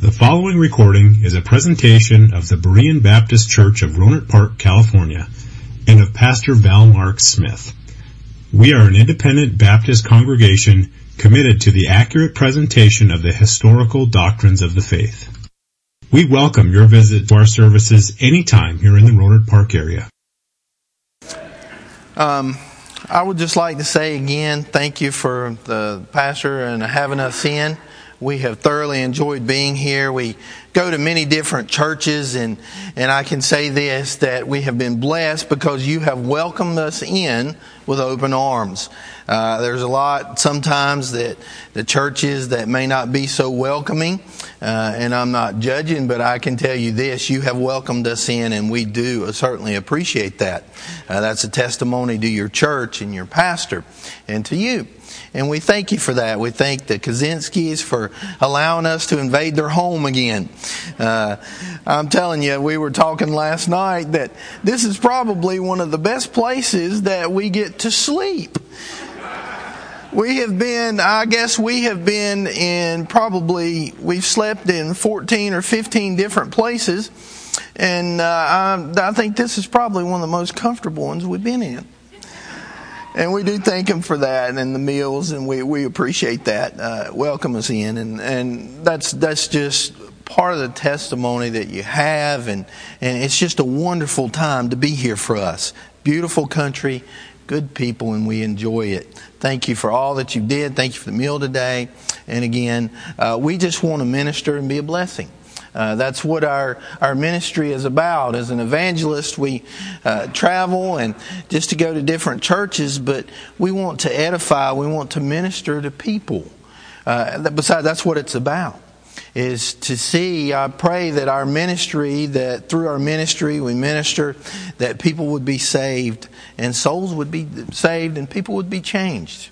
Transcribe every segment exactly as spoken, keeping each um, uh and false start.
The following recording is a presentation of the Berean Baptist Church of Rohnert Park, California, and of Pastor Val Mark Smith. We are an independent Baptist congregation committed to the accurate presentation of the historical doctrines of the faith. We welcome your visit to our services anytime here in the Rohnert Park area. Um, I would just like to say again, thank you for the pastor and having us in. We have thoroughly enjoyed being here. We go to many different churches, and, and I can say this, that we have been blessed because you have welcomed us in with open arms. Uh, there's a lot sometimes that the churches that may not be so welcoming, uh, and I'm not judging, but I can tell you this, you have welcomed us in, and we do certainly appreciate that. Uh, that's a testimony to your church and your pastor and to you. And we thank you for that. We thank the Kaczynskis for allowing us to invade their home again. Uh, I'm telling you, we were talking last night that this is probably one of the best places that we get to sleep. We have been, I guess we have been in probably, we've slept in fourteen or fifteen different places. And uh, I, I think this is probably one of the most comfortable ones we've been in. And we do thank him for that and the meals, and we, we appreciate that. Uh, welcome us in, and, and that's that's just part of the testimony that you have, and, and it's just a wonderful time to be here for us. Beautiful country, good people, and we enjoy it. Thank you for all that you did. Thank you for the meal today. And again, uh, we just want to minister and be a blessing. Uh, that's what our, our ministry is about. As an evangelist, we uh, travel and just to go to different churches, but we want to edify, we want to minister to people. Uh, besides, that's what it's about, is to see, I pray that our ministry, that through our ministry we minister, that people would be saved and souls would be saved and people would be changed.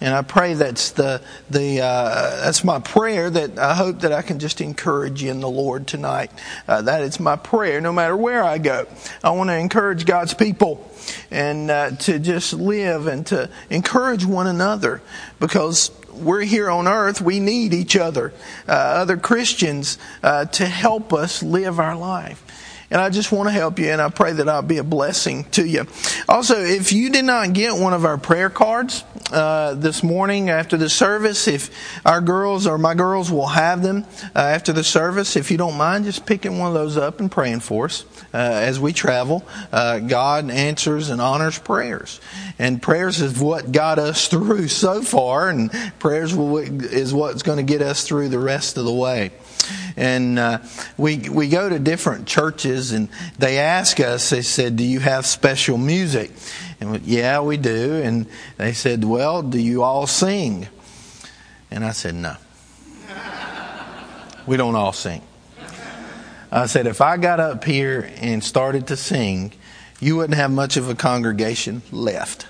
And I pray that's the the uh, that's my prayer. That I hope that I can just encourage you in the Lord tonight. Uh, that it's my prayer. No matter where I go, I want to encourage God's people and uh, to just live and to encourage one another, because we're here on earth. We need each other, uh, other Christians, uh, to help us live our life. And I just want to help you, and I pray that I'll be a blessing to you. Also, if you did not get one of our prayer cards uh, this morning after the service, if our girls or my girls will have them uh, after the service, if you don't mind just picking one of those up and praying for us uh, as we travel. Uh, God answers and honors prayers. And prayers is what got us through so far, and prayers will, is what's going to get us through the rest of the way. And uh, we we go to different churches, and they ask us, they said, do you have special music? And we, yeah, we do. And they said, well, do you all sing? And I said, no. We don't all sing. I said, if I got up here and started to sing, you wouldn't have much of a congregation left.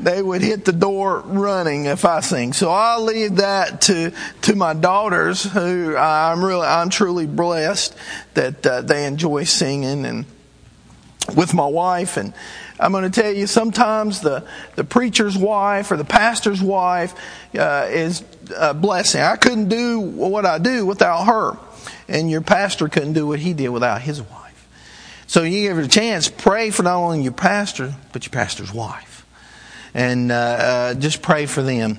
They would hit the door running if I sing. So I'll leave that to to my daughters, who I'm really I'm truly blessed that uh, they enjoy singing, and with my wife. And I'm going to tell you, sometimes the, the preacher's wife or the pastor's wife uh, is a blessing. I couldn't do what I do without her, and your pastor couldn't do what he did without his wife. So you give it a chance, pray for not only your pastor, but your pastor's wife. And uh, uh, just pray for them.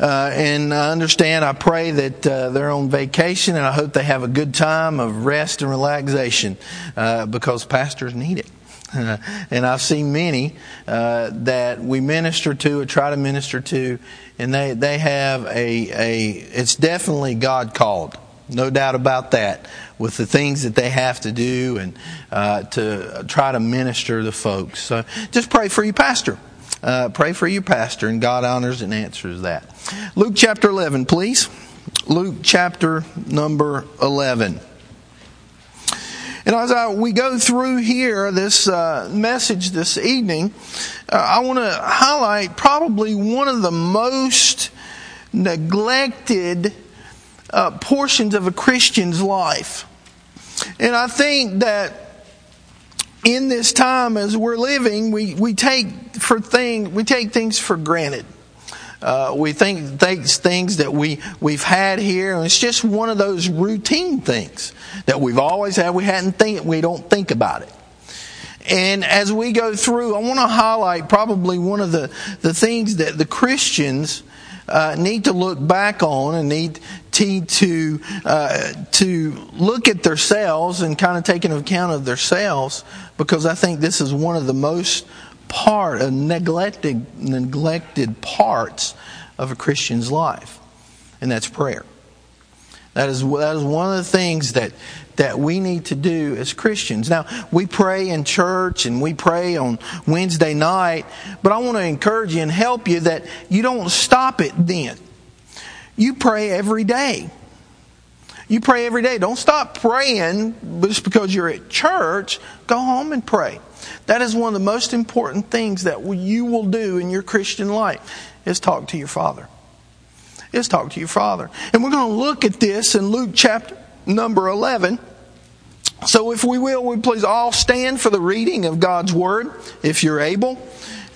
Uh, and I understand, I pray that uh, they're on vacation, and I hope they have a good time of rest and relaxation uh, because pastors need it. Uh, and I've seen many uh, that we minister to or try to minister to, and they, they have a, a, it's definitely God called. No doubt about that, with the things that they have to do and uh, to try to minister to folks. So just pray for your pastor. Uh, pray for your pastor, and God honors and answers that. Luke chapter eleven, please. Luke chapter number eleven. And as I, we go through here, this uh, message this evening, uh, I want to highlight probably one of the most neglected uh, portions of a Christian's life. And I think that in this time as we're living, we, we take for thing we take things for granted. Uh, we think things, things that we, we've had here, and it's just one of those routine things that we've always had. We hadn't think, we don't think about it. And as we go through, I want to highlight probably one of the, the things that the Christians uh, need to look back on and need to uh, to look at themselves and kind of take an account of themselves, because I think this is one of the most part a neglected neglected parts of a Christian's life, and that's prayer. That is that is one of the things that that we need to do as Christians. Now, we pray in church and we pray on Wednesday night, but I want to encourage you and help you that you don't stop it then. You pray every day. You pray every day. Don't stop praying just because you're at church. Go home and pray. That is one of the most important things that you will do in your Christian life, is talk to your Father. Is talk to your Father. And we're going to look at this in Luke chapter number eleven. So if we will, we please all stand for the reading of God's Word, if you're able.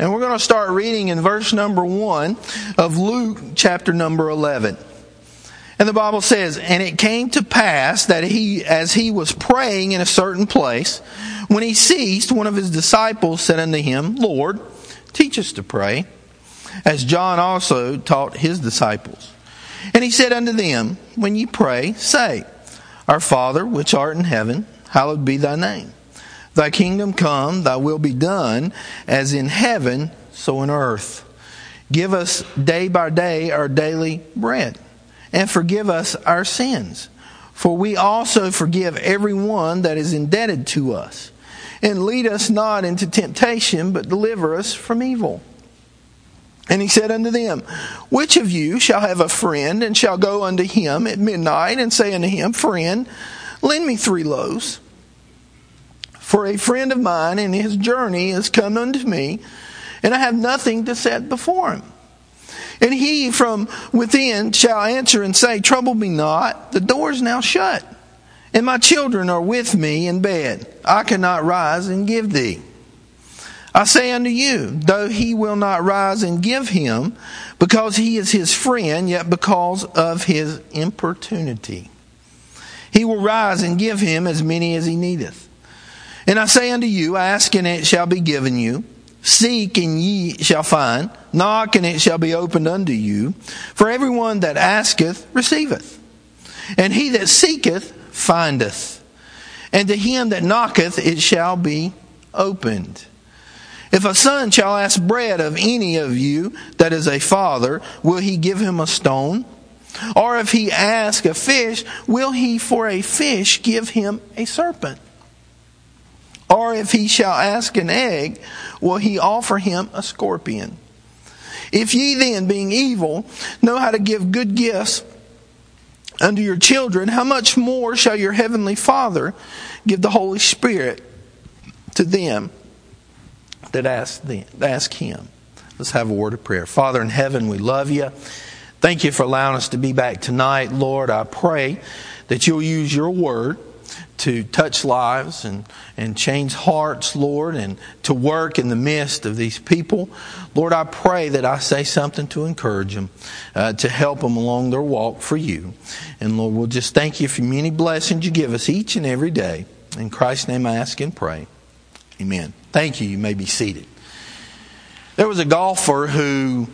And we're going to start reading in verse number one of Luke chapter number eleven. And the Bible says, "And it came to pass that he, as he was praying in a certain place, when he ceased, one of his disciples said unto him, Lord, teach us to pray, as John also taught his disciples. And he said unto them, When ye pray, say, Our Father, which art in heaven, hallowed be thy name. Thy kingdom come, thy will be done, as in heaven, so in earth. Give us day by day our daily bread, and forgive us our sins. For we also forgive everyone that is indebted to us. And lead us not into temptation, but deliver us from evil. And he said unto them, Which of you shall have a friend, and shall go unto him at midnight, and say unto him, Friend, lend me three loaves. For a friend of mine in his journey is come unto me, and I have nothing to set before him. And he from within shall answer and say, Trouble me not, the door is now shut, and my children are with me in bed. I cannot rise and give thee. I say unto you, though he will not rise and give him, because he is his friend, yet because of his importunity, he will rise and give him as many as he needeth. And I say unto you, ask and it shall be given you. Seek and ye shall find. Knock and it shall be opened unto you. For everyone that asketh receiveth. And he that seeketh findeth. And to him that knocketh it shall be opened. If a son shall ask bread of any of you that is a father, will he give him a stone? Or if he ask a fish, will he for a fish give him a serpent? Or if he shall ask an egg, will he offer him a scorpion? If ye then, being evil, know how to give good gifts unto your children, how much more shall your heavenly Father give the Holy Spirit to them that ask them, ask him? Let's have a word of prayer. Father in heaven, we love you. Thank you for allowing us to be back tonight. Lord, I pray that you'll use your word to touch lives and, and change hearts, Lord, and to work in the midst of these people. Lord, I pray that I say something to encourage them, uh, to help them along their walk for you. And Lord, we'll just thank you for many blessings you give us each and every day. In Christ's name I ask and pray. Amen. Thank you. You may be seated. There was a golfer who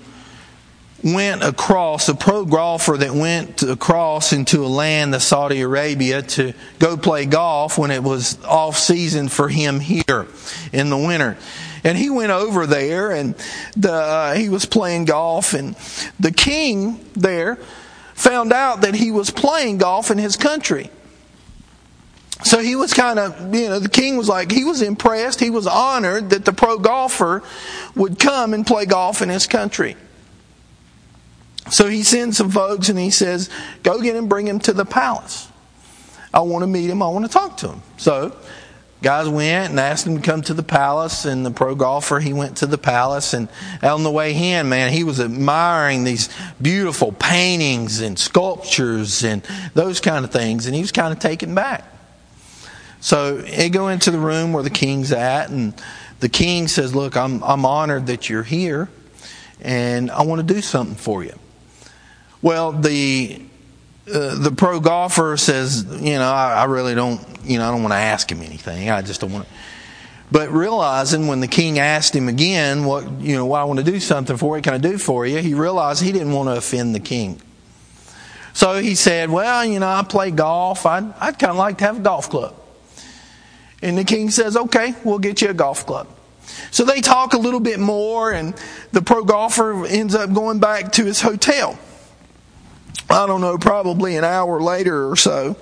went across, a pro golfer that went across into a land of Saudi Arabia to go play golf when it was off season for him here in the winter. And he went over there and the, uh, he was playing golf, and the king there found out that he was playing golf in his country. So he was kind of, you know, the king was like, he was impressed, he was honored that the pro golfer would come and play golf in his country. So he sends some folks and he says, go get him, bring him to the palace. I want to meet him, I want to talk to him. So guys went and asked him to come to the palace, and the pro golfer, he went to the palace, and on the way in, man, he was admiring these beautiful paintings and sculptures and those kind of things, and he was kind of taken back. So they go into the room where the king's at, and the king says, look, I'm, I'm honored that you're here. and I want to do something for you. Well, the uh, the pro golfer says, you know, I, I really don't, you know, I don't want to ask him anything. I just don't want to. But realizing when the king asked him again, what, you know, why I want to do something for you, what can I do for you? He realized he didn't want to offend the king. So he said, well, you know, I play golf. I'd, I'd kind of like to have a golf club. And the king says, okay, we'll get you a golf club. So they talk a little bit more, and the pro golfer ends up going back to his hotel. I don't know, probably an hour later or so,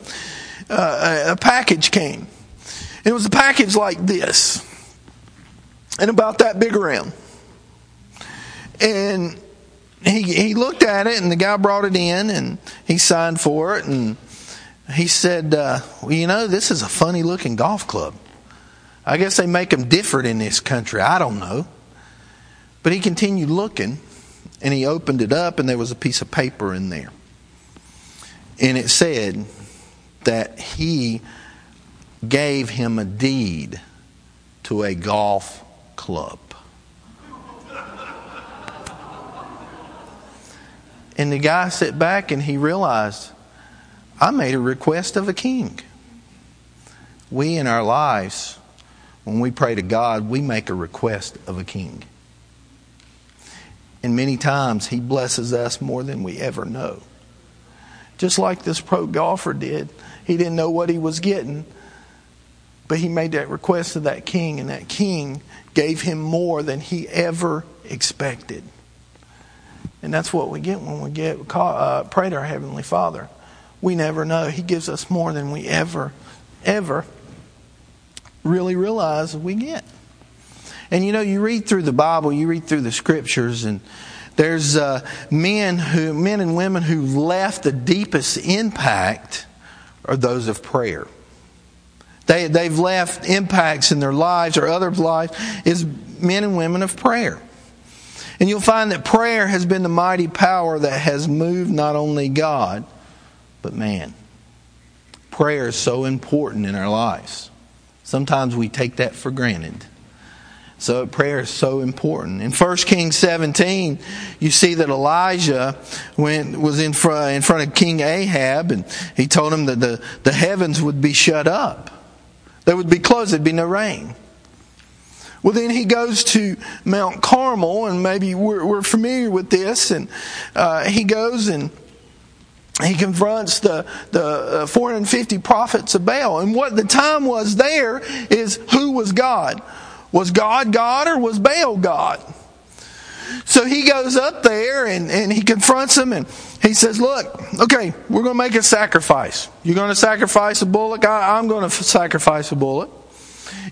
uh, a package came. It was a package like this, and about that big around. And he he looked at it, and the guy brought it in, and he signed for it, and he said, uh, well, you know, this is a funny-looking golf club. I guess they make them different in this country. I don't know. But he continued looking, and he opened it up, and there was a piece of paper in there. And it said that he gave him a deed to a golf club. And the guy sat back and he realized, I made a request of a king. We in our lives, when we pray to God, we make a request of a king. And many times he blesses us more than we ever know. Just like this pro golfer did. He didn't know what he was getting, but he made that request of that king, and that king gave him more than he ever expected. And that's what we get when we get call, uh, pray to our Heavenly Father. We never know. He gives us more than we ever, ever really realize we get. And you know, you read through the Bible, you read through the Scriptures, and there's uh, men who, men and women who left the deepest impact are those of prayer. They, they've left impacts in their lives or others' lives is men and women of prayer. And you'll find that prayer has been the mighty power that has moved not only God, but man. Prayer is so important in our lives. Sometimes we take that for granted. So prayer is so important. In First Kings seventeen, you see that Elijah went, was in front, in front of King Ahab, and he told him that the, the heavens would be shut up. They would be closed. There'd be no rain. Well, then he goes to Mount Carmel, and maybe we're, we're familiar with this. And uh, he goes and he confronts the, the four hundred fifty prophets of Baal. And what the time was there is, who was God? Was God God or was Baal God? So he goes up there and, and he confronts them, and he says, look, okay, we're going to make a sacrifice. You're going to sacrifice a bullock. I, I'm going to sacrifice a bullock.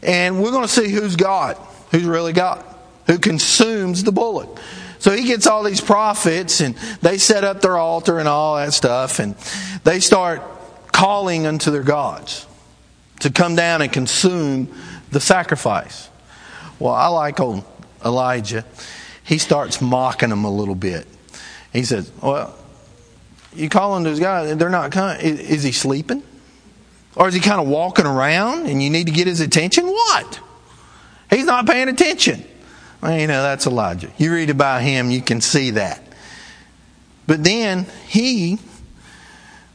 And we're going to see who's God, who's really God, who consumes the bullock. So he gets all these prophets, and they set up their altar and all that stuff, and they start calling unto their gods to come down and consume the sacrifice. Well, I like old Elijah. He starts mocking them a little bit. He says, well, you call unto those guys, they're not coming. Is he sleeping? Or is he kind of walking around and you need to get his attention? What? He's not paying attention. Well, you know, that's Elijah. You read about him, you can see that. But then he,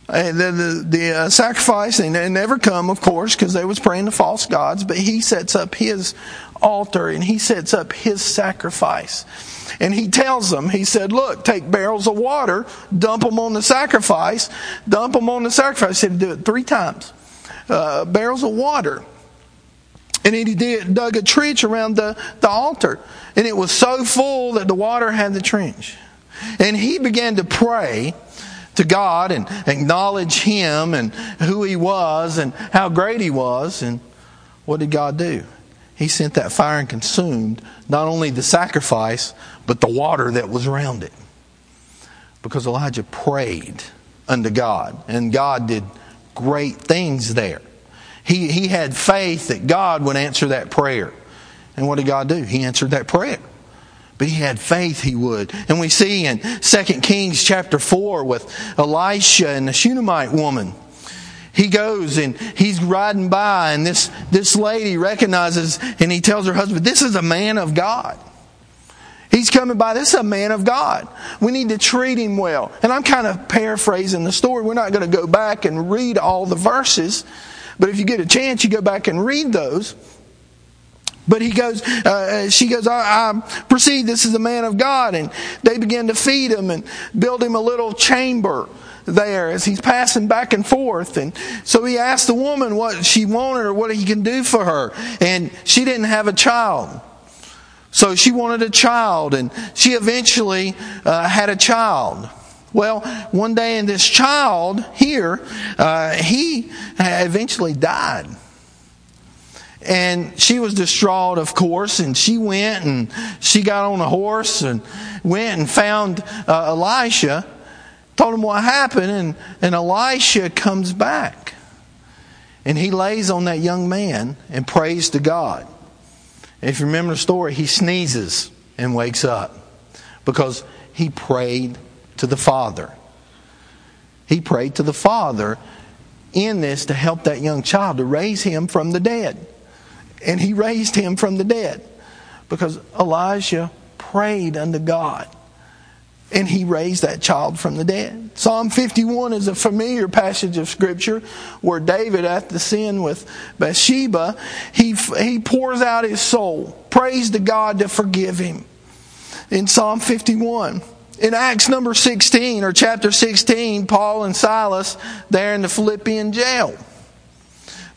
the, the, the uh, sacrifice, and they never come, of course, because they was praying to false gods, but he sets up his altar and he sets up his sacrifice. And he tells them, he said, look, take barrels of water, dump them on the sacrifice, dump them on the sacrifice. He said, do it three times. Uh, barrels of water. And he did, dug a trench around the, the altar. And it was so full that the water had the trench. And he began to pray to God and acknowledge him and who he was and how great he was. And what did God do? He sent that fire and consumed not only the sacrifice, but the water that was around it. Because Elijah prayed unto God, and God did great things there. He, he had faith that God would answer that prayer. And what did God do? He answered that prayer. But he had faith he would. And we see in Second Kings chapter four with Elisha and the Shunammite woman. He goes and he's riding by, and this, this lady recognizes, and he tells her husband, this is a man of God. He's coming by. This is a man of God. We need to treat him well. And I'm kind of paraphrasing the story. We're not going to go back and read all the verses. But if you get a chance, you go back and read those. But he goes, uh, she goes, I, I perceive this is a man of God. And they begin to feed him and build him a little chamber there as he's passing back and forth. And so he asked the woman what she wanted or what he can do for her. And she didn't have a child. So she wanted a child, and she eventually uh, had a child. Well, one day in this child here, uh, he eventually died. And she was distraught, of course, and she went and she got on a horse and went and found uh, Elisha, told him what happened, and, and Elisha comes back. And he lays on that young man and prays to God. If you remember the story, he sneezes and wakes up because he prayed to the Father. He prayed to the Father in this to help that young child, to raise him from the dead. And he raised him from the dead because Elijah prayed unto God. And he raised that child from the dead. Psalm fifty-one is a familiar passage of Scripture where David, after sin with Bathsheba, he, he pours out his soul, prays to God to forgive him. In Psalm fifty-one, in Acts number sixteen, or chapter sixteen, Paul and Silas, there in the Philippian jail.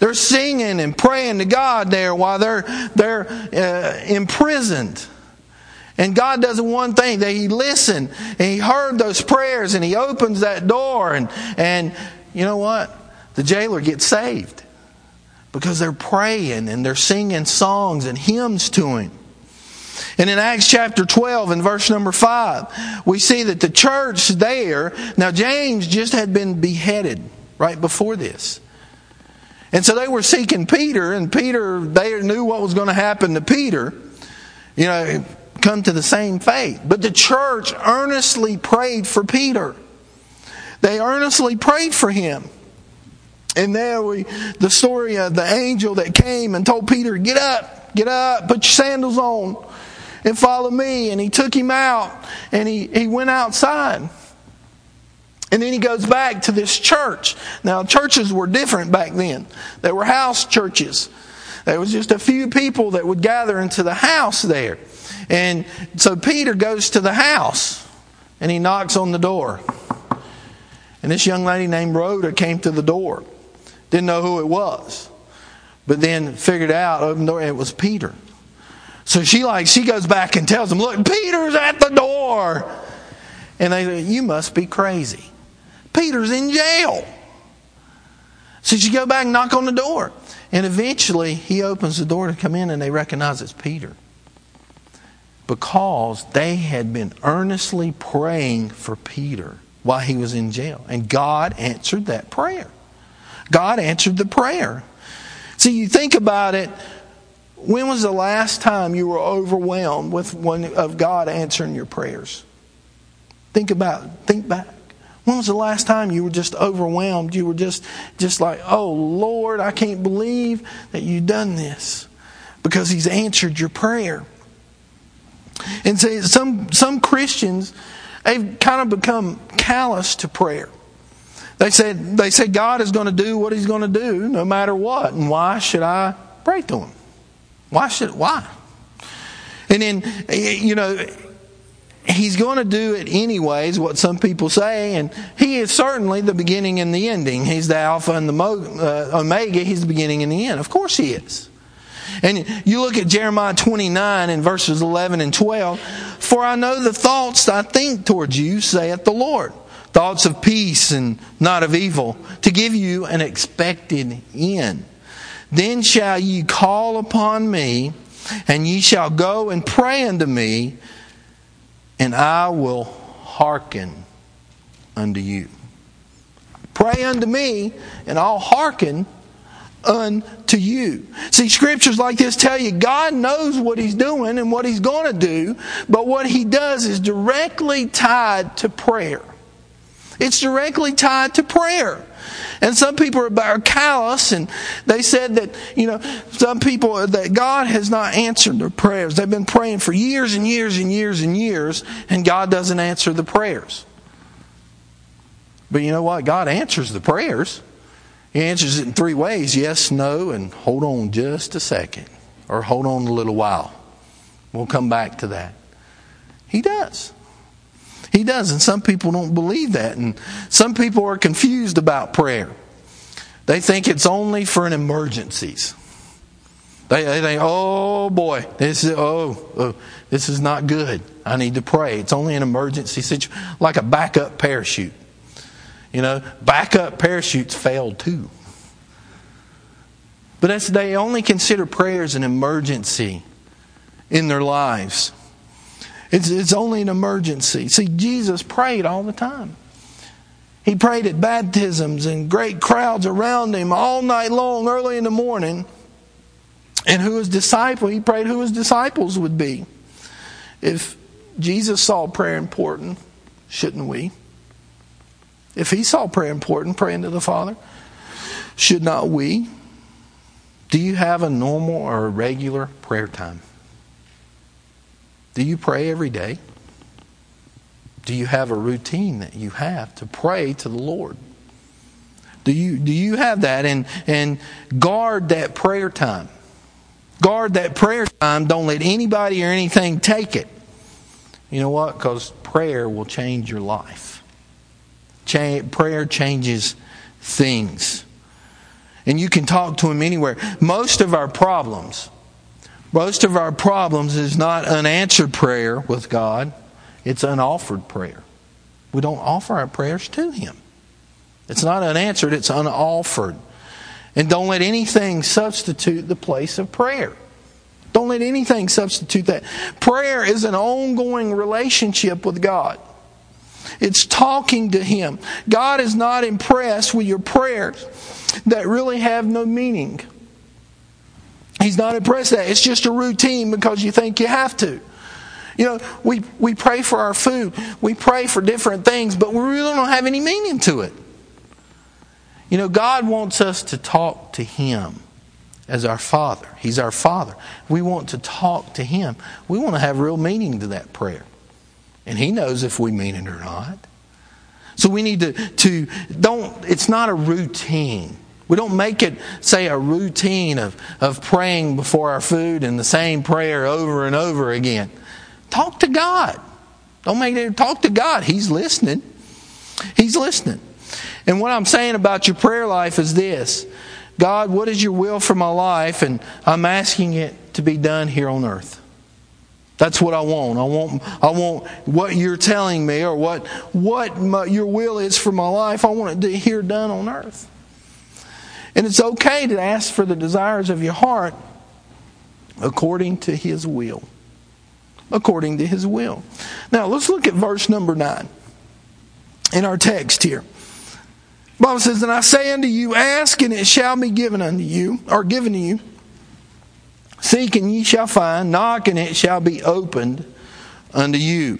They're singing and praying to God there while they're, they're uh, imprisoned. And God does one thing, that He listened and He heard those prayers and He opens that door. And, and you know what? The jailer gets saved because they're praying and they're singing songs and hymns to Him. And in Acts chapter twelve and verse number five, we see that the church there, now James just had been beheaded right before this. And so they were seeking Peter, and Peter, they knew what was going to happen to Peter. You know, come to the same faith. But the church earnestly prayed for Peter. They earnestly prayed for him. And there we, the story of the angel that came and told Peter, get up, get up, put your sandals on and follow me. And he took him out and he, he went outside. And then he goes back to this church. Now, churches were different back then. They were house churches. There was just a few people that would gather into the house there. And so Peter goes to the house and he knocks on the door. And this young lady named Rhoda came to the door. Didn't know who it was. But then figured out, opened the door, and it was Peter. So she like she goes back and tells him, look, Peter's at the door. And they say, you must be crazy. Peter's in jail. So she go back and knock on the door. And eventually he opens the door to come in and they recognize it's Peter. Because they had been earnestly praying for Peter while he was in jail. And God answered that prayer. God answered the prayer. See, you think about it. When was the last time you were overwhelmed with one of God answering your prayers? Think about it. Think back. When was the last time you were just overwhelmed? You were just, just like, oh Lord, I can't believe that you've done this. Because He's answered your prayer. And so some some Christians, they've kind of become callous to prayer. They said they say God is going to do what He's going to do no matter what, and why should I pray to Him? Why should why? And then you know He's going to do it anyways. What some people say, and He is certainly the beginning and the ending. He's the Alpha and the Omega. He's the beginning and the end. Of course, He is. And you look at Jeremiah twenty-nine and verses eleven and twelve. For I know the thoughts I think towards you, saith the Lord. Thoughts of peace and not of evil, to give you an expected end. Then shall ye call upon me, and ye shall go and pray unto me, and I will hearken unto you. Pray unto me, and I'll hearken unto you. See, scriptures like this tell you God knows what He's doing and what He's going to do, but what He does is directly tied to prayer. It's directly tied to prayer. And some people are, are callous, and they said that, you know, some people, that God has not answered their prayers. They've been praying for years and years and years and years, and God doesn't answer the prayers. But you know what? God answers the prayers. He answers it in three ways. Yes, no, and hold on just a second. Or hold on a little while. We'll come back to that. He does. He does, and some people don't believe that. And some people are confused about prayer. They think it's only for an emergencies. They, they think, oh boy, this is, oh, oh, this is not good. I need to pray. It's only an emergency situation, like a backup parachute. You know, backup parachutes fail too. But that's, they only consider prayer as an emergency in their lives. It's, it's only an emergency. See, Jesus prayed all the time. He prayed at baptisms and great crowds around him all night long, early in the morning. And who his disciple, he prayed who his disciples would be. If Jesus saw prayer important, shouldn't we? If he saw prayer important, praying to the Father, should not we? Do you have a normal or a regular prayer time? Do you pray every day? Do you have a routine that you have to pray to the Lord? Do you do you have that and and guard that prayer time? Guard that prayer time. Don't let anybody or anything take it. You know what? Because prayer will change your life. Cha- prayer changes things. And you can talk to him anywhere. Most of our problems, most of our problems is not unanswered prayer with God. It's unoffered prayer. We don't offer our prayers to him. It's not unanswered, it's unoffered. And don't let anything substitute the place of prayer. Don't let anything substitute that. Prayer is an ongoing relationship with God. It's talking to him. God is not impressed with your prayers that really have no meaning. He's not impressed with that. It's just a routine because you think you have to. You know, we, we pray for our food. We pray for different things, but we really don't have any meaning to it. You know, God wants us to talk to him as our Father. He's our Father. We want to talk to him. We want to have real meaning to that prayer. And he knows if we mean it or not. So we need to, to don't, it's not a routine. We don't make it, say, a routine of, of praying before our food and the same prayer over and over again. Talk to God. Don't make it, talk to God. He's listening. He's listening. And what I'm saying about your prayer life is this. God, what is your will for my life? And I'm asking it to be done here on earth. That's what I want. I want I want what you're telling me or what what my, your will is for my life. I want it to hear done on earth. And it's okay to ask for the desires of your heart according to his will. According to his will. Now, let's look at verse number nine in our text here. The Bible says, "And I say unto you, ask, and it shall be given unto you, or given to you. Seek and ye shall find, knock and it shall be opened unto you."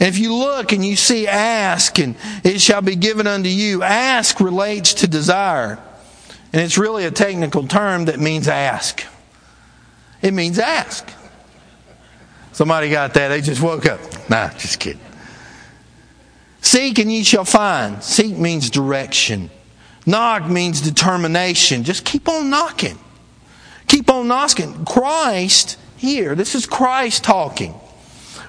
And if you look and you see ask and it shall be given unto you, ask relates to desire. And it's really a technical term that means ask. It means ask. Somebody got that, they just woke up. Nah, just kidding. Seek and ye shall find. Seek means direction. Knock means determination. Just keep on knocking. Keep on asking. Christ here, this is Christ talking.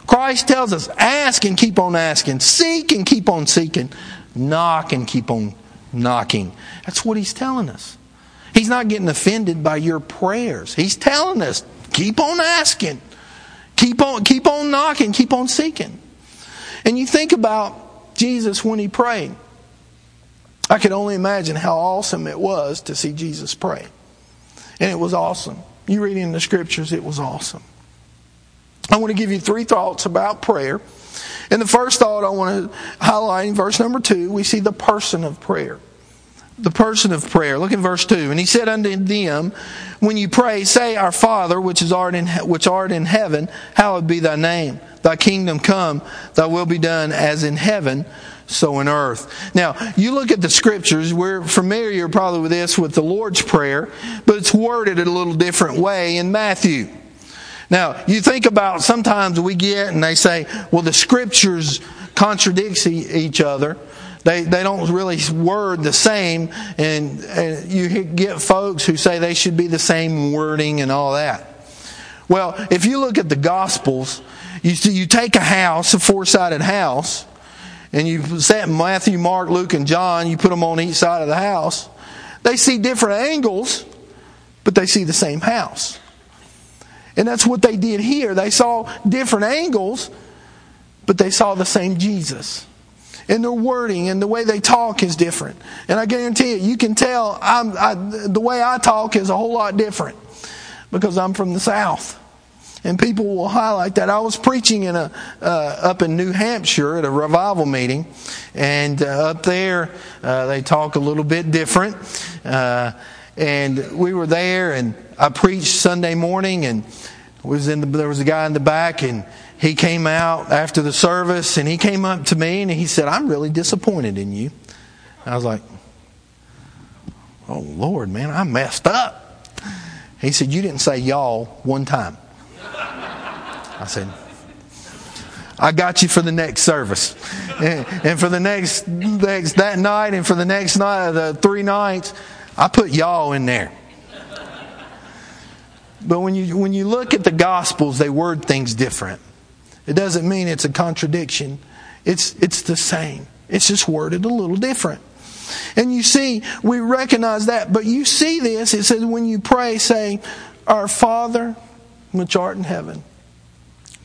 Christ tells us, ask and keep on asking. Seek and keep on seeking. Knock and keep on knocking. That's what he's telling us. He's not getting offended by your prayers. He's telling us, keep on asking. Keep on, keep on knocking. Keep on seeking. And you think about Jesus when he prayed. I could only imagine how awesome it was to see Jesus pray. And it was awesome. You read in the scriptures, it was awesome. I want to give you three thoughts about prayer. And the first thought I want to highlight in verse number two, we see the person of prayer. The person of prayer. Look in verse two. "And he said unto them, when you pray, say, Our Father, which is art in, which art in heaven, hallowed be thy name. Thy kingdom come, thy will be done as in heaven, so in earth. Now, you look at the Scriptures, we're familiar probably with this with the Lord's Prayer, but it's worded in a little different way in Matthew. Now, you think about sometimes we get and they say, well, the Scriptures contradict each other. They they don't really word the same, and, and you get folks who say they should be the same wording and all that. Well, if you look at the Gospels, you see, you take a house, a four-sided house, and you set Matthew, Mark, Luke, and John, you put them on each side of the house. They see different angles, but they see the same house. And that's what they did here. They saw different angles, but they saw the same Jesus. And their wording and the way they talk is different. And I guarantee you, you can tell I'm, I, the way I talk is a whole lot different because I'm from the South. And people will highlight that. I was preaching in a uh, up in New Hampshire at a revival meeting. And uh, up there, uh, they talk a little bit different. Uh, and we were there, and I preached Sunday morning, and was in the, there was a guy in the back, and he came out after the service, and he came up to me, and he said, "I'm really disappointed in you." I was like, "Oh, Lord, man, I messed up." He said, "You didn't say y'all one time." I said, "I got you for the next service." And, and for the next, next, that night, and for the next night, the three nights, I put y'all in there. But when you when you look at the Gospels, they word things different. It doesn't mean it's a contradiction. It's it's the same. It's just worded a little different. And you see, we recognize that. But you see this, it says when you pray, say, "Our Father, which art in heaven."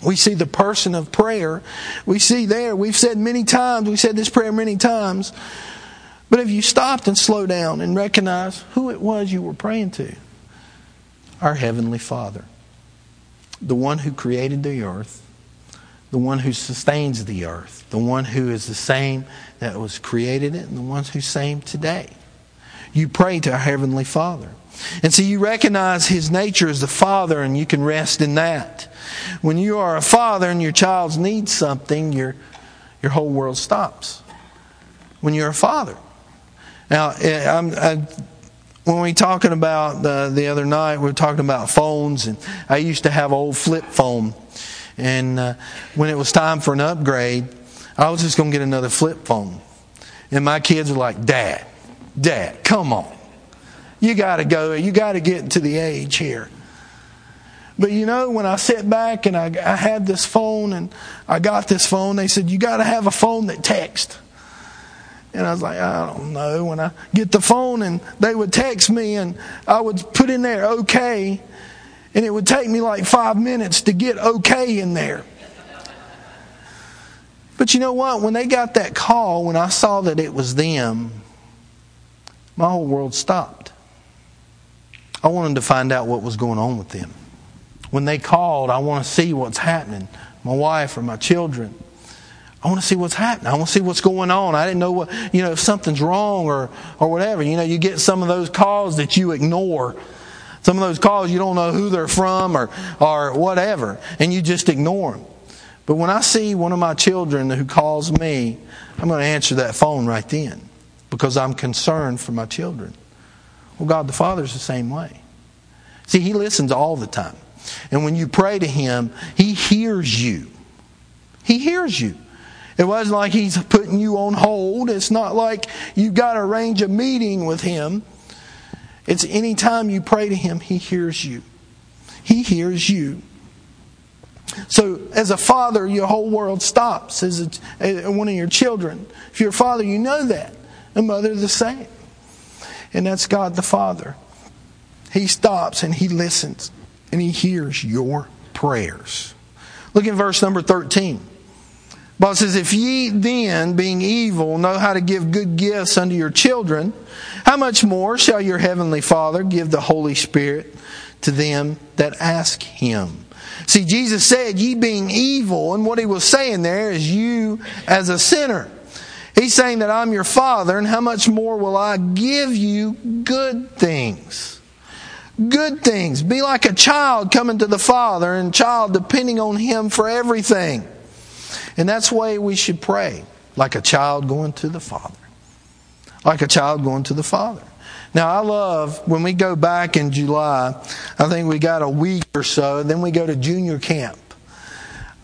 We see the person of prayer. We see there, we've said many times, we've said this prayer many times. But if you stopped and slowed down and recognized who it was you were praying to? Our Heavenly Father, the one who created the earth, the one who sustains the earth, the one who is the same that was created it, and the one who's same today. You pray to our Heavenly Father. And so you recognize His nature as the Father, and you can rest in that. When you are a father and your child needs something, your, your whole world stops. When you're a father. Now, I'm... I'm When we were talking about uh, the other night, we were talking about phones, and I used to have an old flip phone. And uh, when it was time for an upgrade, I was just going to get another flip phone. And my kids were like, "Dad, Dad, come on. You got to go. You got to get to the age here." But you know, when I sat back and I, I had this phone and I got this phone, they said, "You got to have a phone that texts." And I was like, I don't know. When I get the phone and they would text me and I would put in there "okay." And it would take me like five minutes to get "okay" in there. But you know what? When they got that call, when I saw that it was them, my whole world stopped. I wanted to find out what was going on with them. When they called, I want to see what's happening. My wife or my children. I want to see what's happening. I want to see what's going on. I didn't know what, you know, if something's wrong or, or whatever. You know, you get some of those calls that you ignore. Some of those calls you don't know who they're from or, or whatever. And you just ignore them. But when I see one of my children who calls me, I'm going to answer that phone right then. Because I'm concerned for my children. Well, God the Father is the same way. See, He listens all the time. And when you pray to Him, He hears you. He hears you. It wasn't like He's putting you on hold. It's not like you've got to arrange a meeting with Him. It's any time you pray to Him, He hears you. He hears you. So as a father, your whole world stops. As a, one of your children, if you're a father, you know that. A mother the same. And that's God the Father. He stops and He listens. And He hears your prayers. Look at verse number thirteen. But it says, "If ye then, being evil, know how to give good gifts unto your children, how much more shall your heavenly Father give the Holy Spirit to them that ask Him?" See, Jesus said, "Ye being evil," and what He was saying there is you as a sinner. He's saying that I'm your Father, and how much more will I give you good things? Good things. Be like a child coming to the Father, and child depending on Him for everything. And that's the way we should pray. Like a child going to the Father. Like a child going to the Father. Now, I love, when we go back in July, I think we got a week or so, then we go to junior camp.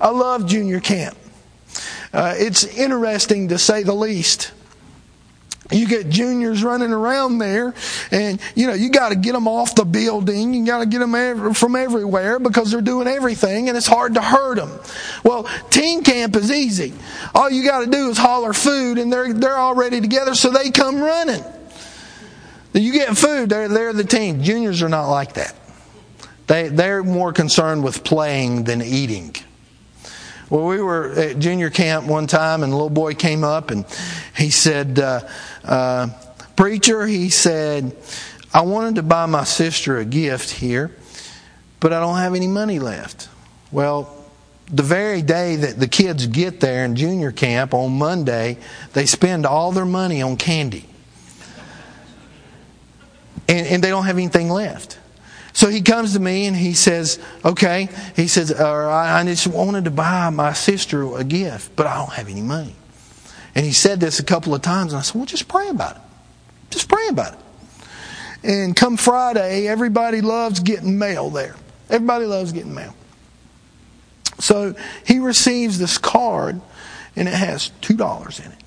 I love junior camp. Uh, it's interesting, to say the least. You get juniors running around there, and you know you got to get them off the building. You got to get them from everywhere because they're doing everything, and it's hard to hurt them. Well, teen camp is easy. All you got to do is holler food, and they're they're already together, so they come running. You get food. They're they're the team. Juniors are not like that. They they're more concerned with playing than eating. Well, we were at junior camp one time, and a little boy came up, and he said, uh, uh, Preacher, he said, I wanted to buy my sister a gift here, but I don't have any money left. Well, the very day that the kids get there in junior camp, on Monday, they spend all their money on candy. And, and they don't have anything left. So he comes to me and he says, okay, he says, or I just wanted to buy my sister a gift, but I don't have any money. And he said this a couple of times, and I said, well, just pray about it. Just pray about it. And come Friday, everybody loves getting mail there. Everybody loves getting mail. So he receives this card, and it has two dollars in it.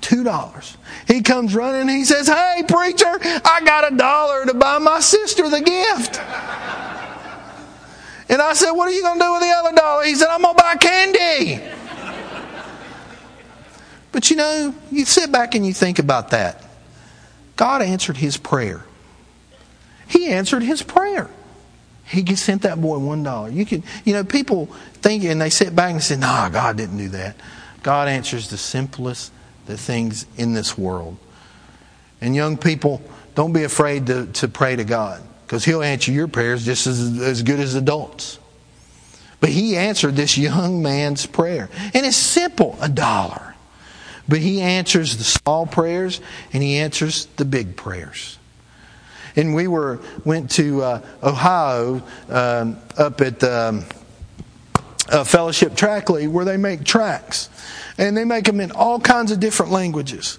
Two dollars. He comes running and he says, hey, preacher, I got a dollar to buy my sister the gift. And I said, what are you going to do with the other dollar? He said, I'm going to buy candy. But you know, you sit back and you think about that. God answered his prayer. He answered his prayer. He sent that boy one dollar. You can, you know, people think and they sit back and say, nah, God didn't do that. God answers the simplest the things in this world. And young people, don't be afraid to, to pray to God, because he'll answer your prayers just as, as good as adults. But he answered this young man's prayer. And it's simple, a dollar. But he answers the small prayers and he answers the big prayers. And we were went to uh, Ohio um, up at um, uh, Fellowship Trackly, where they make tracks. And they make them in all kinds of different languages.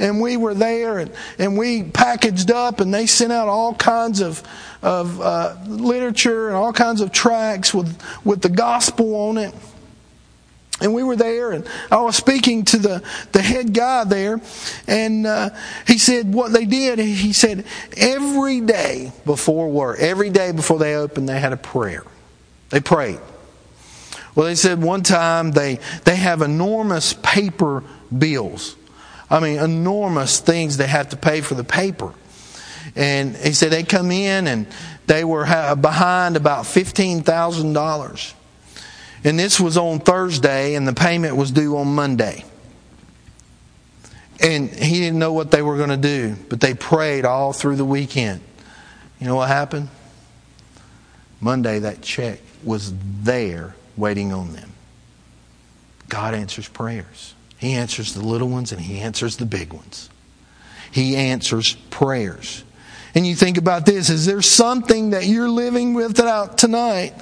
And we were there, and, and we packaged up, and they sent out all kinds of of uh, literature and all kinds of tracts with, with the gospel on it. And we were there, and I was speaking to the, the head guy there, and uh, he said what they did, he said every day before work, every day before they opened, they had a prayer. They prayed. Well, they said one time they, they have enormous paper bills. I mean, enormous things they have to pay for the paper. And he said they come in and they were behind about fifteen thousand dollars. And this was on Thursday, and the payment was due on Monday. And he didn't know what they were going to do, but they prayed all through the weekend. You know what happened? Monday, that check was there, waiting on them. God answers prayers. He answers the little ones and He answers the big ones. He answers prayers. And you think about this. Is there something that you're living with out tonight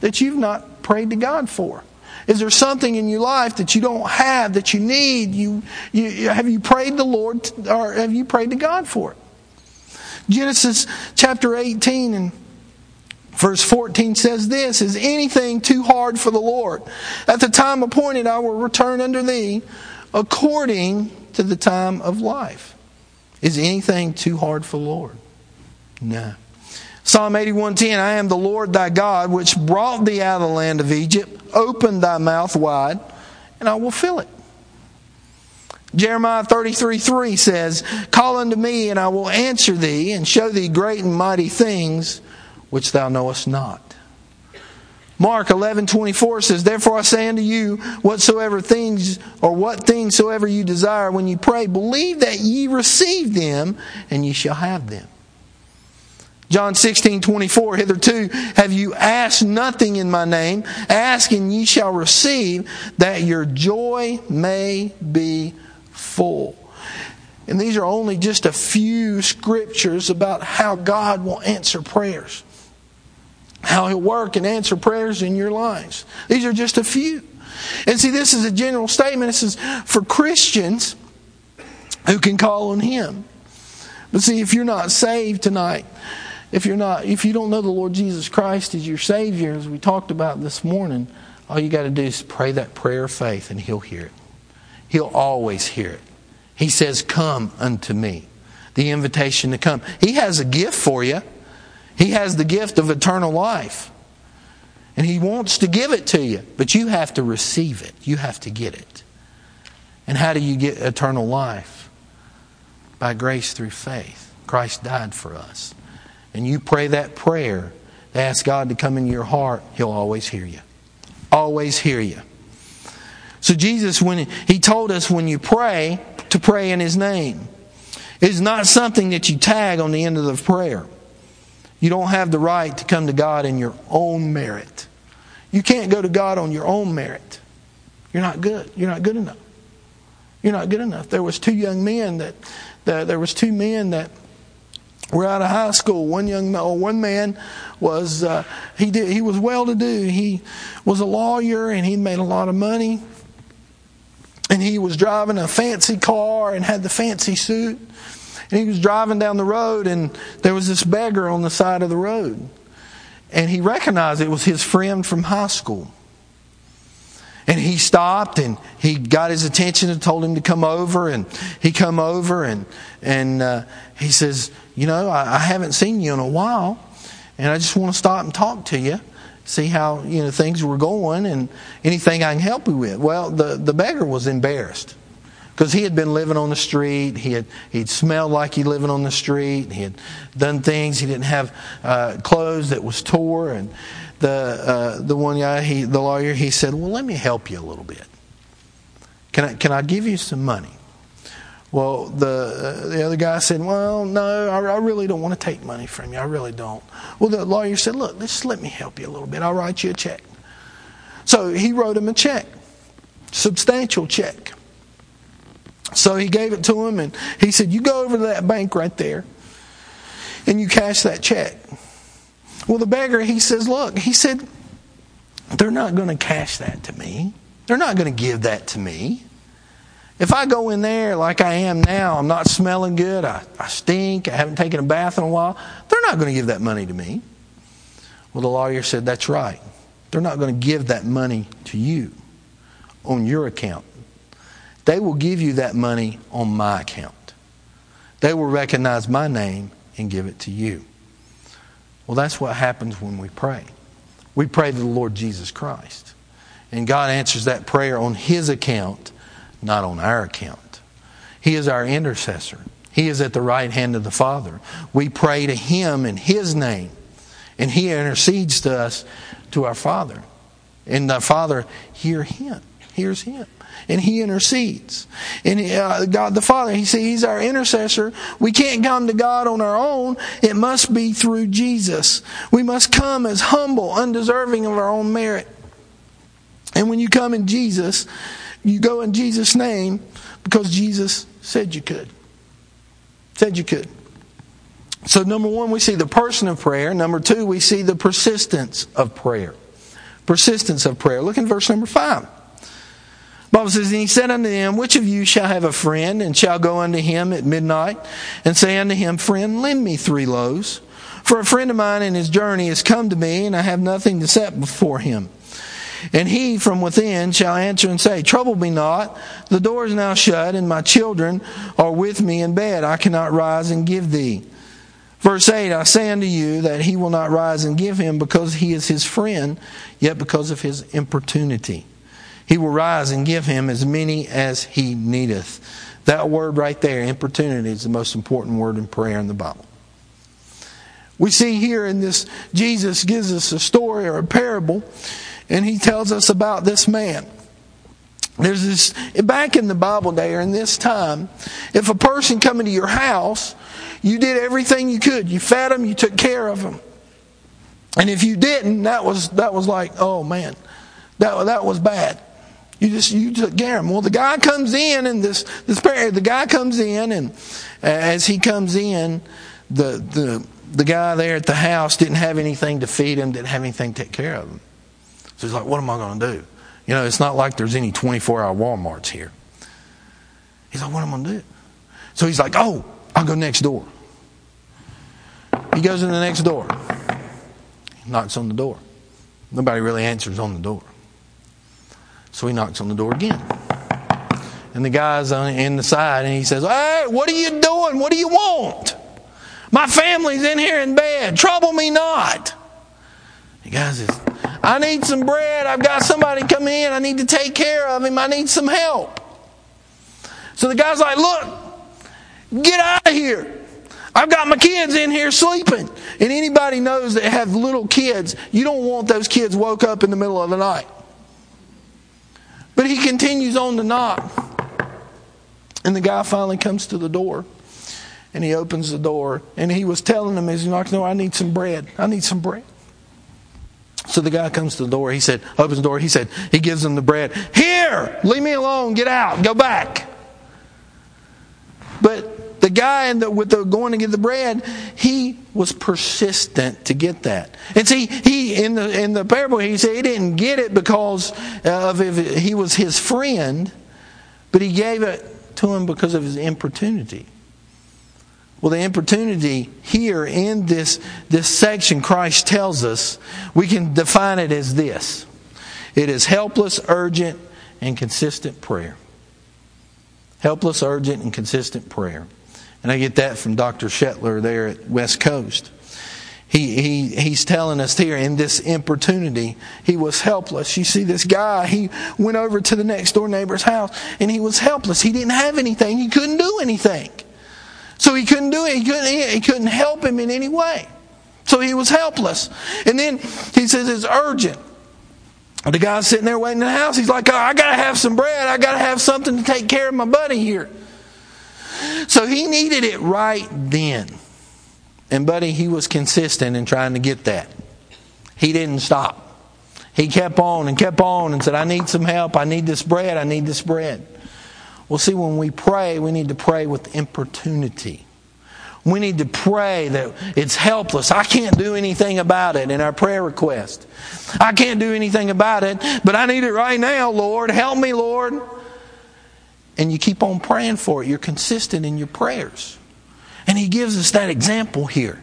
that you've not prayed to God for? Is there something in your life that you don't have, that you need? You, you have you prayed the Lord, or have you prayed to God for it? Genesis chapter eighteen and verse fourteen says this, is anything too hard for the Lord? At the time appointed I will return unto thee according to the time of life. Is anything too hard for the Lord? No. Psalm eighty-one ten, I am the Lord thy God, which brought thee out of the land of Egypt. Open thy mouth wide, and I will fill it. Jeremiah thirty-three three says, call unto me, and I will answer thee, and show thee great and mighty things which thou knowest not. Mark eleven twenty-four says, therefore I say unto you, whatsoever things, or what things soever you desire when you pray, believe that ye receive them, and ye shall have them. John sixteen twenty-four, hitherto have you asked nothing in my name, ask and ye shall receive, that your joy may be full. And these are only just a few scriptures about how God will answer prayers. How He'll work and answer prayers in your lives. These are just a few. And see, this is a general statement. This is for Christians who can call on Him. But see, if you're not saved tonight, if you're not, if you don't know the Lord Jesus Christ as your Savior, as we talked about this morning, all you got to do is pray that prayer of faith and He'll hear it. He'll always hear it. He says, "Come unto me." The invitation to come. He has a gift for you. He has the gift of eternal life. And He wants to give it to you. But you have to receive it. You have to get it. And how do you get eternal life? By grace through faith. Christ died for us. And you pray that prayer to ask God to come into your heart. He'll always hear you. Always hear you. So Jesus, when He told us when you pray, to pray in His name. It's not something that you tag on the end of the prayer. You don't have the right to come to God in your own merit. You can't go to God on your own merit. You're not good. You're not good enough. You're not good enough. There was two young men that, that there was two men that were out of high school. One young man, one man was uh, he did he was well-to-do. He was a lawyer and he made a lot of money. And he was driving a fancy car and had the fancy suit. And he was driving down the road and there was this beggar on the side of the road. And he recognized it was his friend from high school. And he stopped and he got his attention and told him to come over. And he come over and, and uh, he says, you know, I, I haven't seen you in a while. And I just want to stop and talk to you. See how, you know, things were going and anything I can help you with. Well, the, the beggar was embarrassed because he had been living on the street. He had he'd smelled like he living on the street. He had done things. He didn't have uh, clothes that was tore. And the uh, the one guy, he, the lawyer, he said, "Well, let me help you a little bit. Can I can I give you some money?" Well, the uh, the other guy said, "Well, no, I, I really don't want to take money from you. I really don't." Well, the lawyer said, "Look, just let me help you a little bit. I'll write you a check." So he wrote him a check, substantial check. So he gave it to him, and he said, "You go over to that bank right there, and you cash that check." Well, the beggar, he says, "Look," he said, "they're not going to cash that to me. They're not going to give that to me. If I go in there like I am now, I'm not smelling good, I, I stink, I haven't taken a bath in a while, they're not going to give that money to me." Well, the lawyer said, "That's right. They're not going to give that money to you on your account. They will give you that money on my account. They will recognize my name and give it to you." Well, that's what happens when we pray. We pray to the Lord Jesus Christ. And God answers that prayer on His account, not on our account. He is our intercessor. He is at the right hand of the Father. We pray to Him in His name. And He intercedes to us, to our Father. And the Father hear Him, hears Him. And He intercedes. And uh, God the Father, He says He's our intercessor. We can't come to God on our own. It must be through Jesus. We must come as humble, undeserving of our own merit. And when you come in Jesus, you go in Jesus' name because Jesus said you could. Said you could. So number one, we see the person of prayer. Number two, we see the persistence of prayer. Persistence of prayer. Look in verse number five. The Bible says, "And he said unto them, Which of you shall have a friend, and shall go unto him at midnight, and say unto him, Friend, lend me three loaves. For a friend of mine in his journey has come to me, and I have nothing to set before him. And he from within shall answer and say, Trouble me not, the door is now shut, and my children are with me in bed. I cannot rise and give thee. Verse eight, I say unto you that he will not rise and give him because he is his friend, yet because of his importunity. He will rise and give him as many as he needeth." That word right there, importunity, is the most important word in prayer in the Bible. We see here in this, Jesus gives us a story or a parable. And he tells us about this man. There's this, back in the Bible day or in this time, if a person come into your house, you did everything you could. You fed them, you took care of them. And if you didn't, that was that was like, oh man, that that was bad. You just you took care of them. Well, the guy comes in and this this parent, the guy comes in and as he comes in, the the the guy there at the house didn't have anything to feed him, didn't have anything to take care of him. So he's like, what am I going to do? You know, it's not like there's any twenty-four hour Walmarts here. He's like, what am I going to do? So he's like, oh, I'll go next door. He goes in the next door. He knocks on the door. Nobody really answers on the door. So he knocks on the door again. And the guy's on in the side and he says, hey, what are you doing? What do you want? My family's in here in bed. Trouble me not. The guy says, I need some bread. I've got somebody come in. I need to take care of him. I need some help. So the guy's like, look, get out of here. I've got my kids in here sleeping. And anybody knows that have little kids, you don't want those kids woke up in the middle of the night. But he continues on to knock. And the guy finally comes to the door. And he opens the door. And he was telling him as he knocked, no, I need some bread. I need some bread. So the guy comes to the door. He said, opens the door. He said, he gives him the bread. Here, leave me alone. Get out. Go back. But the guy in the, with the going to get the bread, he was persistent to get that. And see, he in the in the parable, he said he didn't get it because of if he was his friend, but he gave it to him because of his importunity. Well, the importunity here in this, this section, Christ tells us, we can define it as this. It is helpless, urgent, and consistent prayer. Helpless, urgent, and consistent prayer. And I get that from Doctor Shetler there at West Coast. He, he he's telling us here in this importunity, he was helpless. You see this guy, he went over to the next door neighbor's house and he was helpless. He didn't have anything. He couldn't do anything. So he couldn't do it. He couldn't, he couldn't help him in any way. So he was helpless. And then he says it's urgent. The guy's sitting there waiting in the house. He's like, oh, I got to have some bread. I got to have something to take care of my buddy here. So he needed it right then. And buddy, he was consistent in trying to get that. He didn't stop. He kept on and kept on and said, I need some help. I need this bread. I need this bread. Well, see, when we pray, we need to pray with importunity. We need to pray that it's helpless. I can't do anything about it in our prayer request. I can't do anything about it, but I need it right now, Lord. Help me, Lord. And you keep on praying for it. You're consistent in your prayers. And he gives us that example here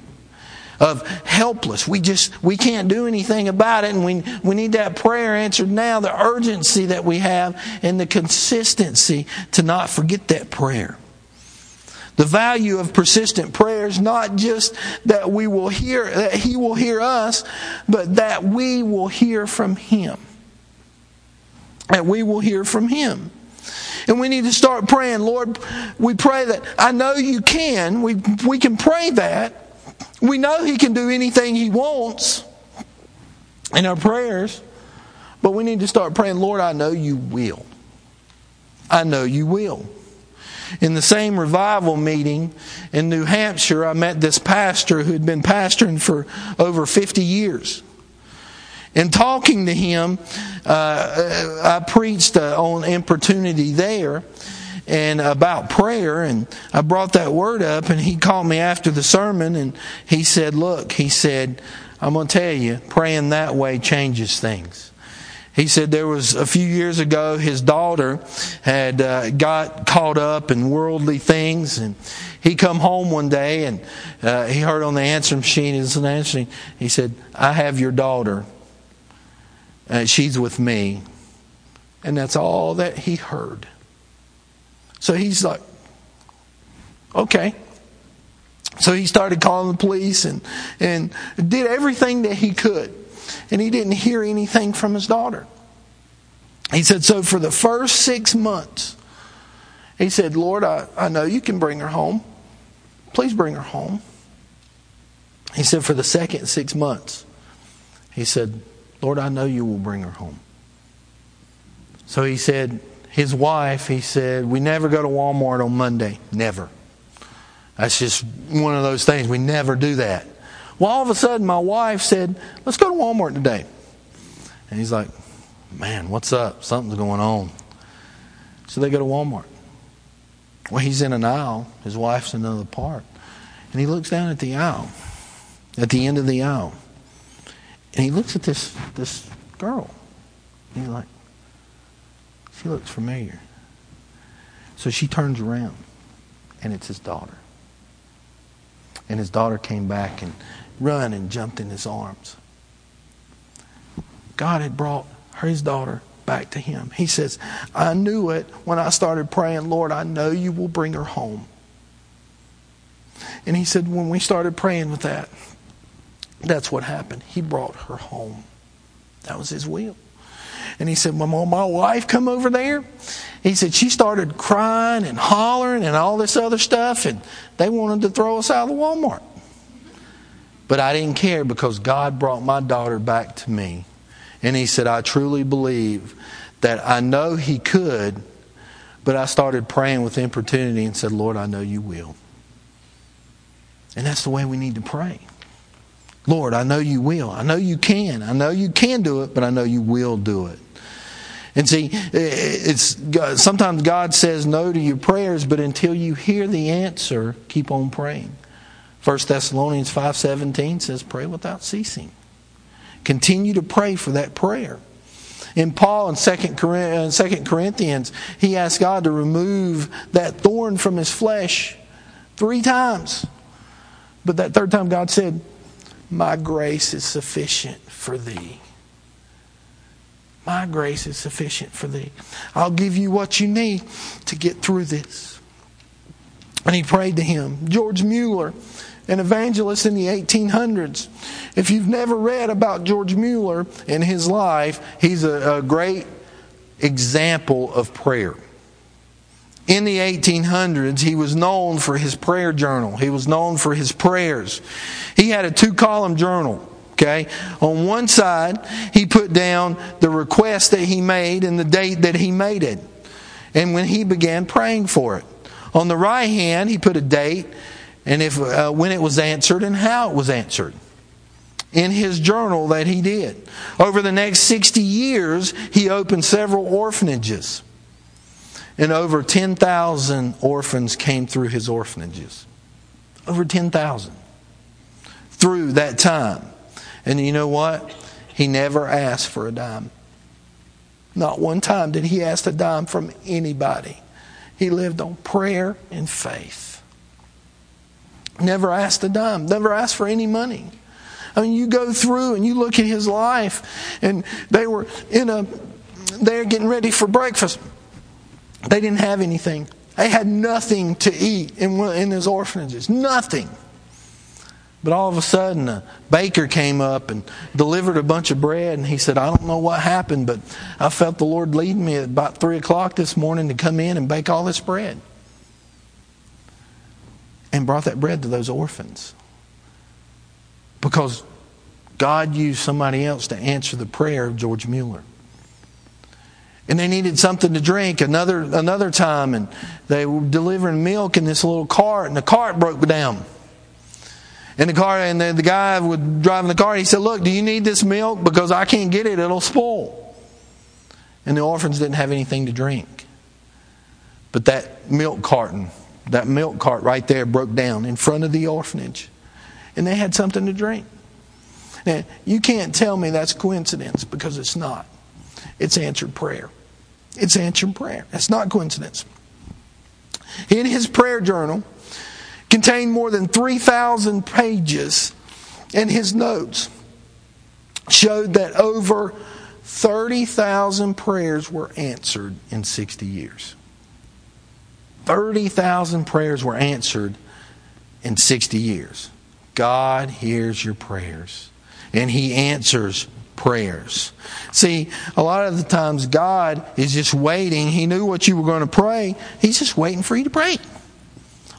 of helpless. We just, we can't do anything about it. And we, we need that prayer answered now, the urgency that we have and the consistency to not forget that prayer. The value of persistent prayer is not just that we will hear, that he will hear us, but that we will hear from him. That we will hear from him. And we need to start praying, Lord, we pray that I know you can. We, we can pray that. We know he can do anything he wants in our prayers, but we need to start praying, Lord, I know you will. I know you will. In the same revival meeting in New Hampshire, I met this pastor who had been pastoring for over fifty years. In talking to him, uh, I preached uh, on importunity there. And about prayer, and I brought that word up, and he called me after the sermon, and he said, look, he said, I'm going to tell you, praying that way changes things. He said there was a few years ago, his daughter had uh, got caught up in worldly things, and he come home one day, and uh, he heard on the answering machine, he was answering, he said, I have your daughter, and she's with me. And that's all that he heard. So he's like, okay. So he started calling the police and, and did everything that he could. And he didn't hear anything from his daughter. He said, so for the first six months, he said, Lord, I, I know you can bring her home. Please bring her home. He said, for the second six months, he said, Lord, I know you will bring her home. So he said, his wife, he said, we never go to Walmart on Monday. Never. That's just one of those things. We never do that. Well, all of a sudden, my wife said, let's go to Walmart today. And he's like, man, what's up? Something's going on. So they go to Walmart. Well, he's in an aisle. His wife's in another part. And he looks down at the aisle, at the end of the aisle. And he looks at this, this girl. He's like, She looks familiar. So she turns around, and it's his daughter. And his daughter came back and run and jumped in his arms. God had brought his daughter back to him. He says, I knew it when I started praying, Lord, I know you will bring her home. And he said, when we started praying with that, that's what happened. He brought her home. That was his will. And he said, when my wife come over there, he said, she started crying and hollering and all this other stuff, and they wanted to throw us out of the Walmart. But I didn't care because God brought my daughter back to me. And he said, I truly believe that I know he could, but I started praying with importunity and said, Lord, I know you will. And that's the way we need to pray. Lord, I know you will. I know you can. I know you can do it, but I know you will do it. And see, it's sometimes God says no to your prayers, but until you hear the answer, keep on praying. First Thessalonians five seventeen says, pray without ceasing. Continue to pray for that prayer. In Paul in Second Corinthians, he asked God to remove that thorn from his flesh three times. But that third time God said, my grace is sufficient for thee. My grace is sufficient for thee. I'll give you what you need to get through this. And he prayed to him. George Mueller, an evangelist in the eighteen hundreds. If you've never read about George Mueller and his life, he's a, a great example of prayer. In the eighteen hundreds, he was known for his prayer journal. He was known for his prayers. He had a two-column journal. Okay? On one side, he put down the request that he made and the date that he made it, and when he began praying for it. On the right hand, he put a date and if uh, when it was answered and how it was answered in his journal that he did. Over the next sixty years, he opened several orphanages. And over ten thousand orphans came through his orphanages. Over ten thousand. Through that time. And you know what? He never asked for a dime. Not one time did he ask a dime from anybody. He lived on prayer and faith. Never asked a dime. Never asked for any money. I mean, you go through and you look at his life. And they were in a... they're getting ready for breakfast. They didn't have anything. They had nothing to eat in, in his orphanages. Nothing. But all of a sudden, a baker came up and delivered a bunch of bread. And he said, I don't know what happened, but I felt the Lord lead me at about three o'clock this morning to come in and bake all this bread. And brought that bread to those orphans. Because God used somebody else to answer the prayer of George Mueller. And they needed something to drink another another time. And they were delivering milk in this little cart. And the cart broke down. And the car, and the, the guy was driving the cart. He said, look, do you need this milk? Because I can't get it. It'll spoil. And the orphans didn't have anything to drink. But that milk carton, that milk cart right there broke down in front of the orphanage. And they had something to drink. Now, you can't tell me that's coincidence because it's not. It's answered prayer. It's answered prayer. That's not coincidence. In his prayer journal contained more than three thousand pages, and his notes showed that over thirty thousand prayers were answered in sixty years. thirty thousand prayers were answered in sixty years. God hears your prayers, and he answers prayers. See, a lot of the times God is just waiting. He knew what you were going to pray. He's just waiting for you to pray.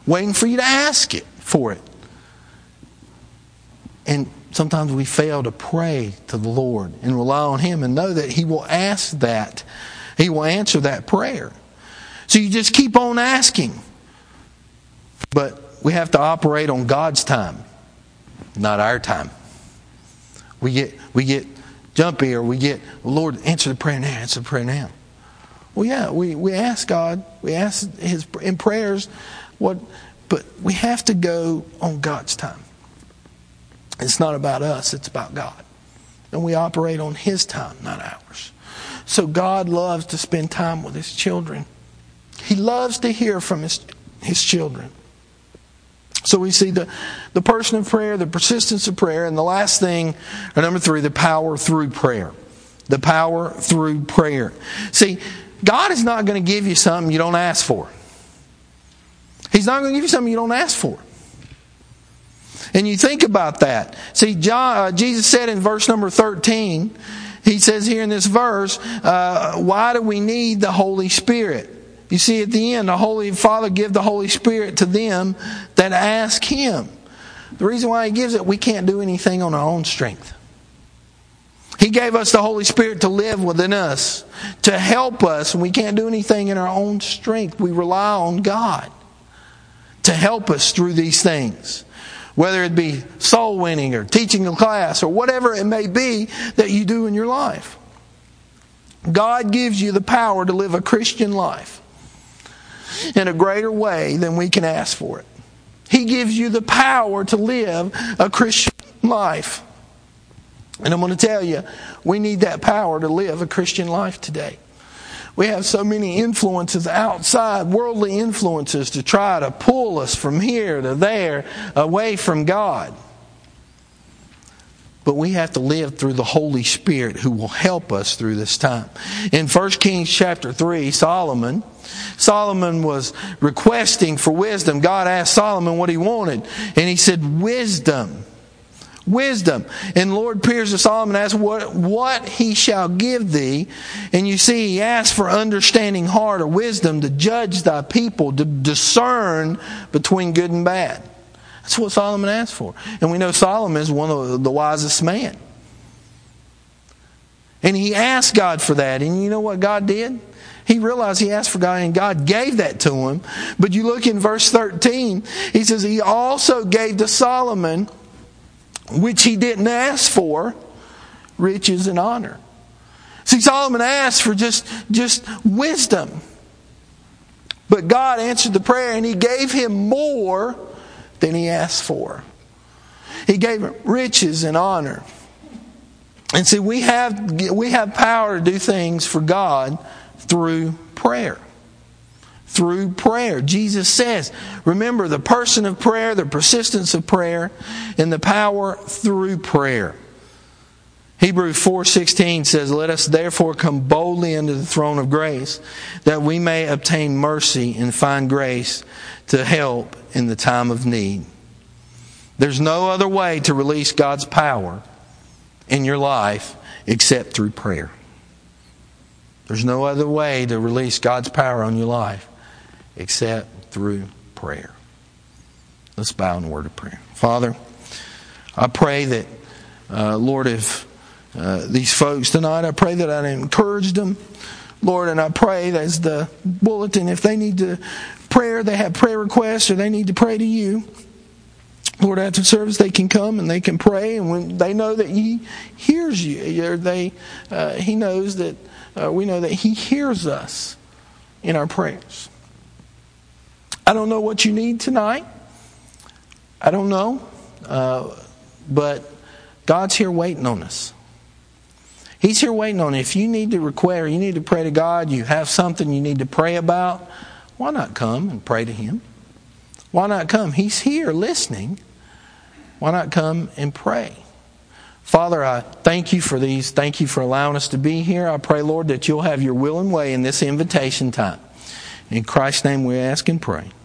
Waiting for you to ask it for it. And sometimes we fail to pray to the Lord and rely on Him and know that He will ask that. He will answer that prayer. So you just keep on asking. But we have to operate on God's time, not our time. We get we get jumpy, or we get, Lord, answer the prayer now, answer the prayer now. Well, yeah, we, we ask God, we ask His in prayers, what, but we have to go on God's time. It's not about us, it's about God. And we operate on His time, not ours. So God loves to spend time with his children. He loves to hear from his, his children. So we see the, the person of prayer, the persistence of prayer, and the last thing, or number three, the power through prayer. The power through prayer. See, God is not going to give you something you don't ask for. He's not going to give you something you don't ask for. And you think about that. See, John, uh, Jesus said in verse number thirteen, he says here in this verse, uh, why do we need the Holy Spirit? You see at the end, the Holy Father give the Holy Spirit to them that ask Him. The reason why He gives it, we can't do anything on our own strength. He gave us the Holy Spirit to live within us, to help us, and we can't do anything in our own strength. We rely on God to help us through these things. Whether it be soul winning or teaching a class or whatever it may be that you do in your life. God gives you the power to live a Christian life in a greater way than we can ask for it. He gives you the power to live a Christian life. And I'm going to tell you, we need that power to live a Christian life today. We have so many influences outside, worldly influences, to try to pull us from here to there, away from God. But we have to live through the Holy Spirit who will help us through this time. In First Kings chapter three, Solomon, Solomon was requesting for wisdom. God asked Solomon what he wanted, and he said, wisdom. Wisdom. And Lord appears to Solomon and asks what, what he shall give thee. And you see, he asks for understanding heart or wisdom to judge thy people, to discern between good and bad. That's what Solomon asked for. And we know Solomon is one of the wisest men. And he asked God for that. And you know what God did? He realized he asked for God, and God gave that to him. But you look in verse thirteen, he says, he also gave to Solomon, which he didn't ask for, riches and honor. See, Solomon asked for just, just wisdom. But God answered the prayer, and he gave him more than he asked for. He gave him riches and honor. And see, we have, we have power to do things for God through prayer. Through prayer. Jesus says, remember the person of prayer, the persistence of prayer, and the power through prayer. Hebrews four sixteen says, let us therefore come boldly unto the throne of grace, that we may obtain mercy and find grace to help in the time of need. There's no other way to release God's power in your life except through prayer. There's no other way to release God's power on your life except through prayer. Let's bow in a word of prayer. Father, I pray that, uh, Lord, if uh, these folks tonight, I pray that I encourage them, Lord, and I pray that as the bulletin, if they need to prayer, they have prayer requests or they need to pray to you, Lord, after service they can come and they can pray, and when they know that He hears you, or they, uh, He knows that, uh, we know that He hears us in our prayers. I don't know what you need tonight. I don't know. Uh, but God's here waiting on us. He's here waiting on you. If you need to require, you need to pray to God, you have something you need to pray about, why not come and pray to Him? Why not come? He's here listening. Why not come and pray? Father, I thank you for these. Thank you for allowing us to be here. I pray, Lord, that you'll have your will and way in this invitation time. In Christ's name we ask and pray.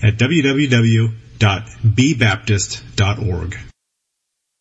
at w w w dot b baptist dot org.